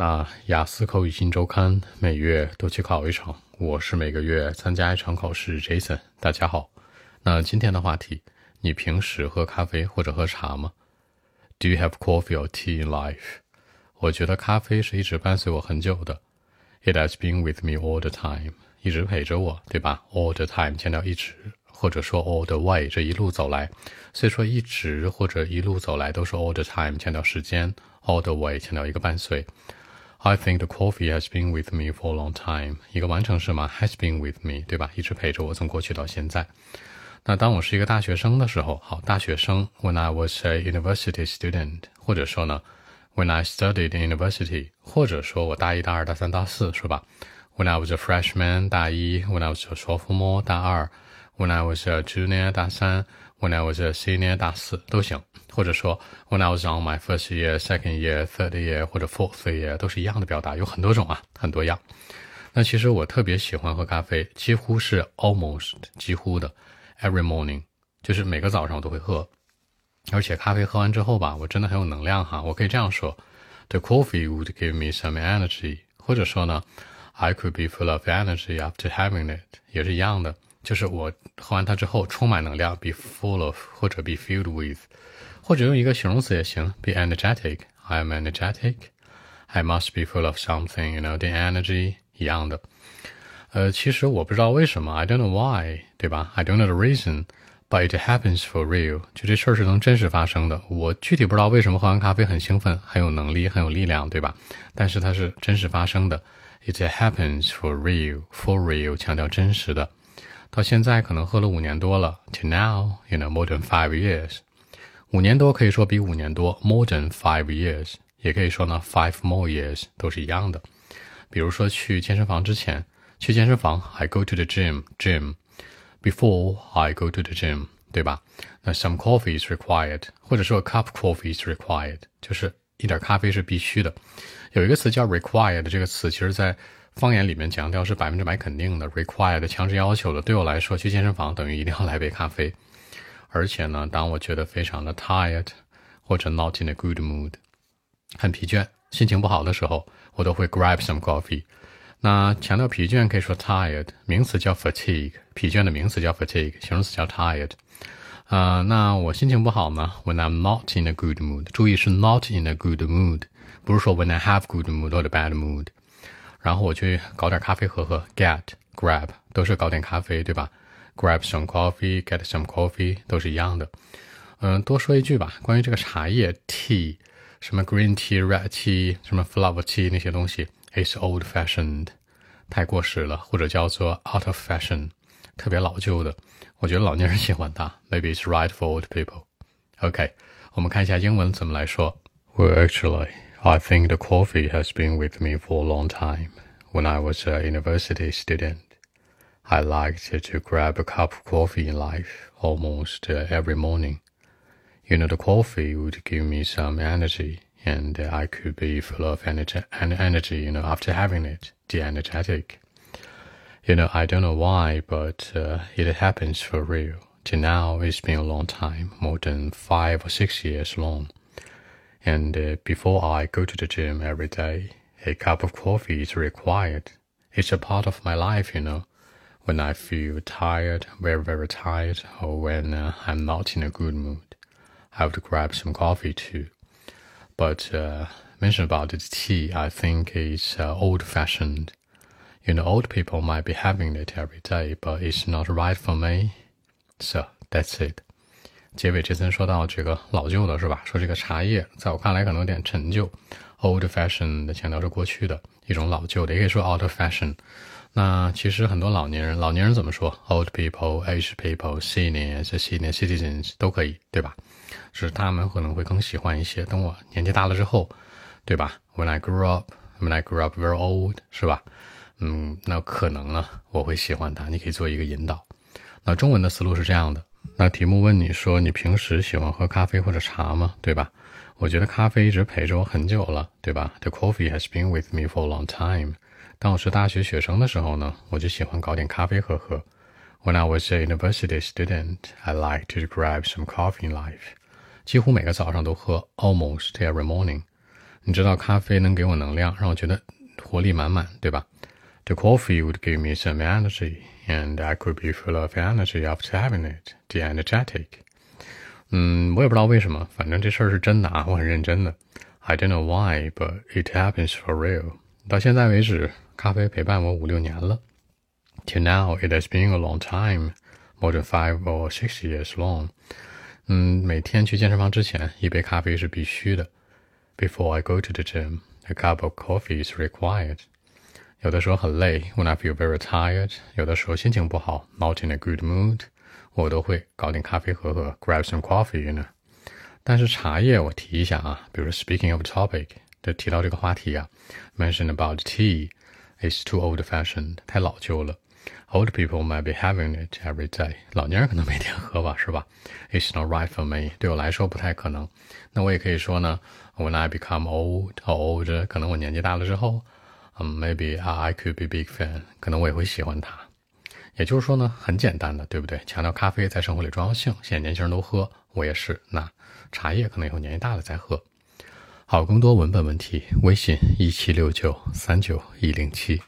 那雅思口语新周刊每月都去考一场，我是每个月参加一场考试 Jason， 大家好。那今天的话题，你平时喝咖啡或者喝茶吗？ Do you have coffee or tea in life？ 我觉得咖啡是一直伴随我很久的， It has been with me all the time， 一直陪着我，对吧？ All the time 强调一直，或者说 all the way 这一路走来，所以说一直或者一路走来都是 all the time 强调时间， all the way 强调一个伴随。I think the coffee has been with me for a long time， 一个完成式嘛 has been with me， 对吧？一直陪着我，从过去到现在。那当我是一个大学生的时候，好，大学生 when I was a university student， 或者说呢 when I studied in university， 或者说我大一大二大三大四，是吧？ When I was a freshman 大一， when I was a sophomore 大二， when I was a junior 大三， when I was a senior 大四都行，或者说 when I was on my first year, second year, third year 或者 fourth year 都是一样的表达，有很多种啊，很多样。那其实我特别喜欢喝咖啡，几乎是 almost 几乎的 every morning， 就是每个早上我都会喝。而且咖啡喝完之后吧，我真的很有能量哈，我可以这样说 The coffee would give me some energy， 或者说呢 I could be full of energy after having it， 也是一样的，就是我喝完它之后充满能量 be full of 或者 be filled with， 或者用一个形容词也行 be energetic， I am energetic， I must be full of something you know the energy 一样的。其实我不知道为什么 I don't know why， 对吧？ I don't know the reason but it happens for real， 就这事儿是能真实发生的，我具体不知道为什么喝完咖啡很兴奋，很有能力，很有力量，对吧？但是它是真实发生的 it happens for real， for real 强调真实的。到现在可能喝了5年多了 till now you know more than 5 years， 5年多可以说比5年多 more than 5 years， 也可以说呢 five more years 都是一样的。比如说去健身房之前，去健身房 I go to the gym before I go to the gym， 对吧？那 some coffee is required， 或者说 a cup coffee is required， 就是一点咖啡是必须的。有一个词叫 required， 这个词其实在方言里面强调是100%肯定的 required 强制要求的，对我来说去健身房等于一定要来杯咖啡。而且呢，当我觉得非常的 tired 或者 not in a good mood， 很疲倦，心情不好的时候，我都会 grab some coffee。 那强调疲倦可以说 tired， 名词叫 fatigue， 疲倦的名词叫 fatigue， 形容词叫 tired。那我心情不好呢 when I'm not in a good mood， 注意是 not in a good mood， 不是说 when I have good mood or bad mood。然后我去搞点咖啡喝喝 get grab 都是搞点咖啡，对吧？ grab some coffee get some coffee 都是一样的。多说一句吧，关于这个茶叶 tea， 什么 green tea red tea 什么 flower tea 那些东西 it's old fashioned 太过时了，或者叫做 out of fashion 特别老旧的，我觉得老年人喜欢它 maybe it's right for old people。 OK， 我们看一下英文怎么来说。 Well actually I think the coffee has been with me for a long time. When I was a university student, I liked to grab a cup of coffee in life almost every morning. You know, the coffee would give me some energy, and I could be full of energy, you know, after having it, the energetic. You know, I don't know why, but it happens for real. Till now, it's been a long time, more than 5 or 6 years long.And before I go to the gym every day, a cup of coffee is required. It's a part of my life, you know. When I feel tired, very, very tired, or when I'm not in a good mood, I would grab some coffee too. But mention about the tea, I think it's old-fashioned. You know, old people might be having it every day, but it's not right for me. So that's it.结尾Jason说到这个老旧的是吧，说这个茶叶在我看来可能有点陈旧 old fashion 的强调是过去的一种老旧的，也可以说 out of fashion。 那其实很多老年人怎么说 old people aged people seniors senior citizens 都可以，对吧？是他们可能会更喜欢一些，等我年纪大了之后，对吧？ When I grew up very old 是吧？那可能呢我会喜欢它，你可以做一个引导。那中文的思路是这样的，那题目问你说你平时喜欢喝咖啡或者茶吗，对吧？我觉得咖啡一直陪着我很久了，对吧？ The coffee has been with me for a long time。 当我是大学学生的时候呢，我就喜欢搞点咖啡喝。 When I was a university student, I liked to grab some coffee in life。 几乎每个早上都喝 almost every morning。你知道咖啡能给我能量，让我觉得活力满满，对吧？ The coffee would give me some energy, and I could be full of energy after having it. The energetic. 我也不知道为什么，反正这事儿是真的啊，我很认真的。I don't know why, but it happens for real. 到现在为止，咖啡陪伴我5-6年了。Till now, it has been a long time, more than 5 or 6 years long. 每天去健身房之前，一杯咖啡是必须的。Before I go to the gym, a cup of coffee is required. 有的时候很累 ，when I feel very tired. 有的时候心情不好 ，not in a good mood. 我都会搞点咖啡喝喝 ，grab some coffee 呢。但是茶叶我提一下啊，比如 speaking of topic， 就提到这个话题啊 ，mention about tea is too old-fashioned， 太老旧了。Old people might be having it every day. 老年人可能每天喝吧，是吧 ？It's not right for me. 对我来说不太可能。那我也可以说呢 ，When I become old， 可能我年纪大了之后。Maybe I could be big fan. 可能我也会喜欢它。也就是说呢，很简单的，对不对？强调咖啡在生活里重要性，现在年轻人都喝，我也是。那茶叶可能以后年纪大了再喝。好，更多文本问题，微信176939107。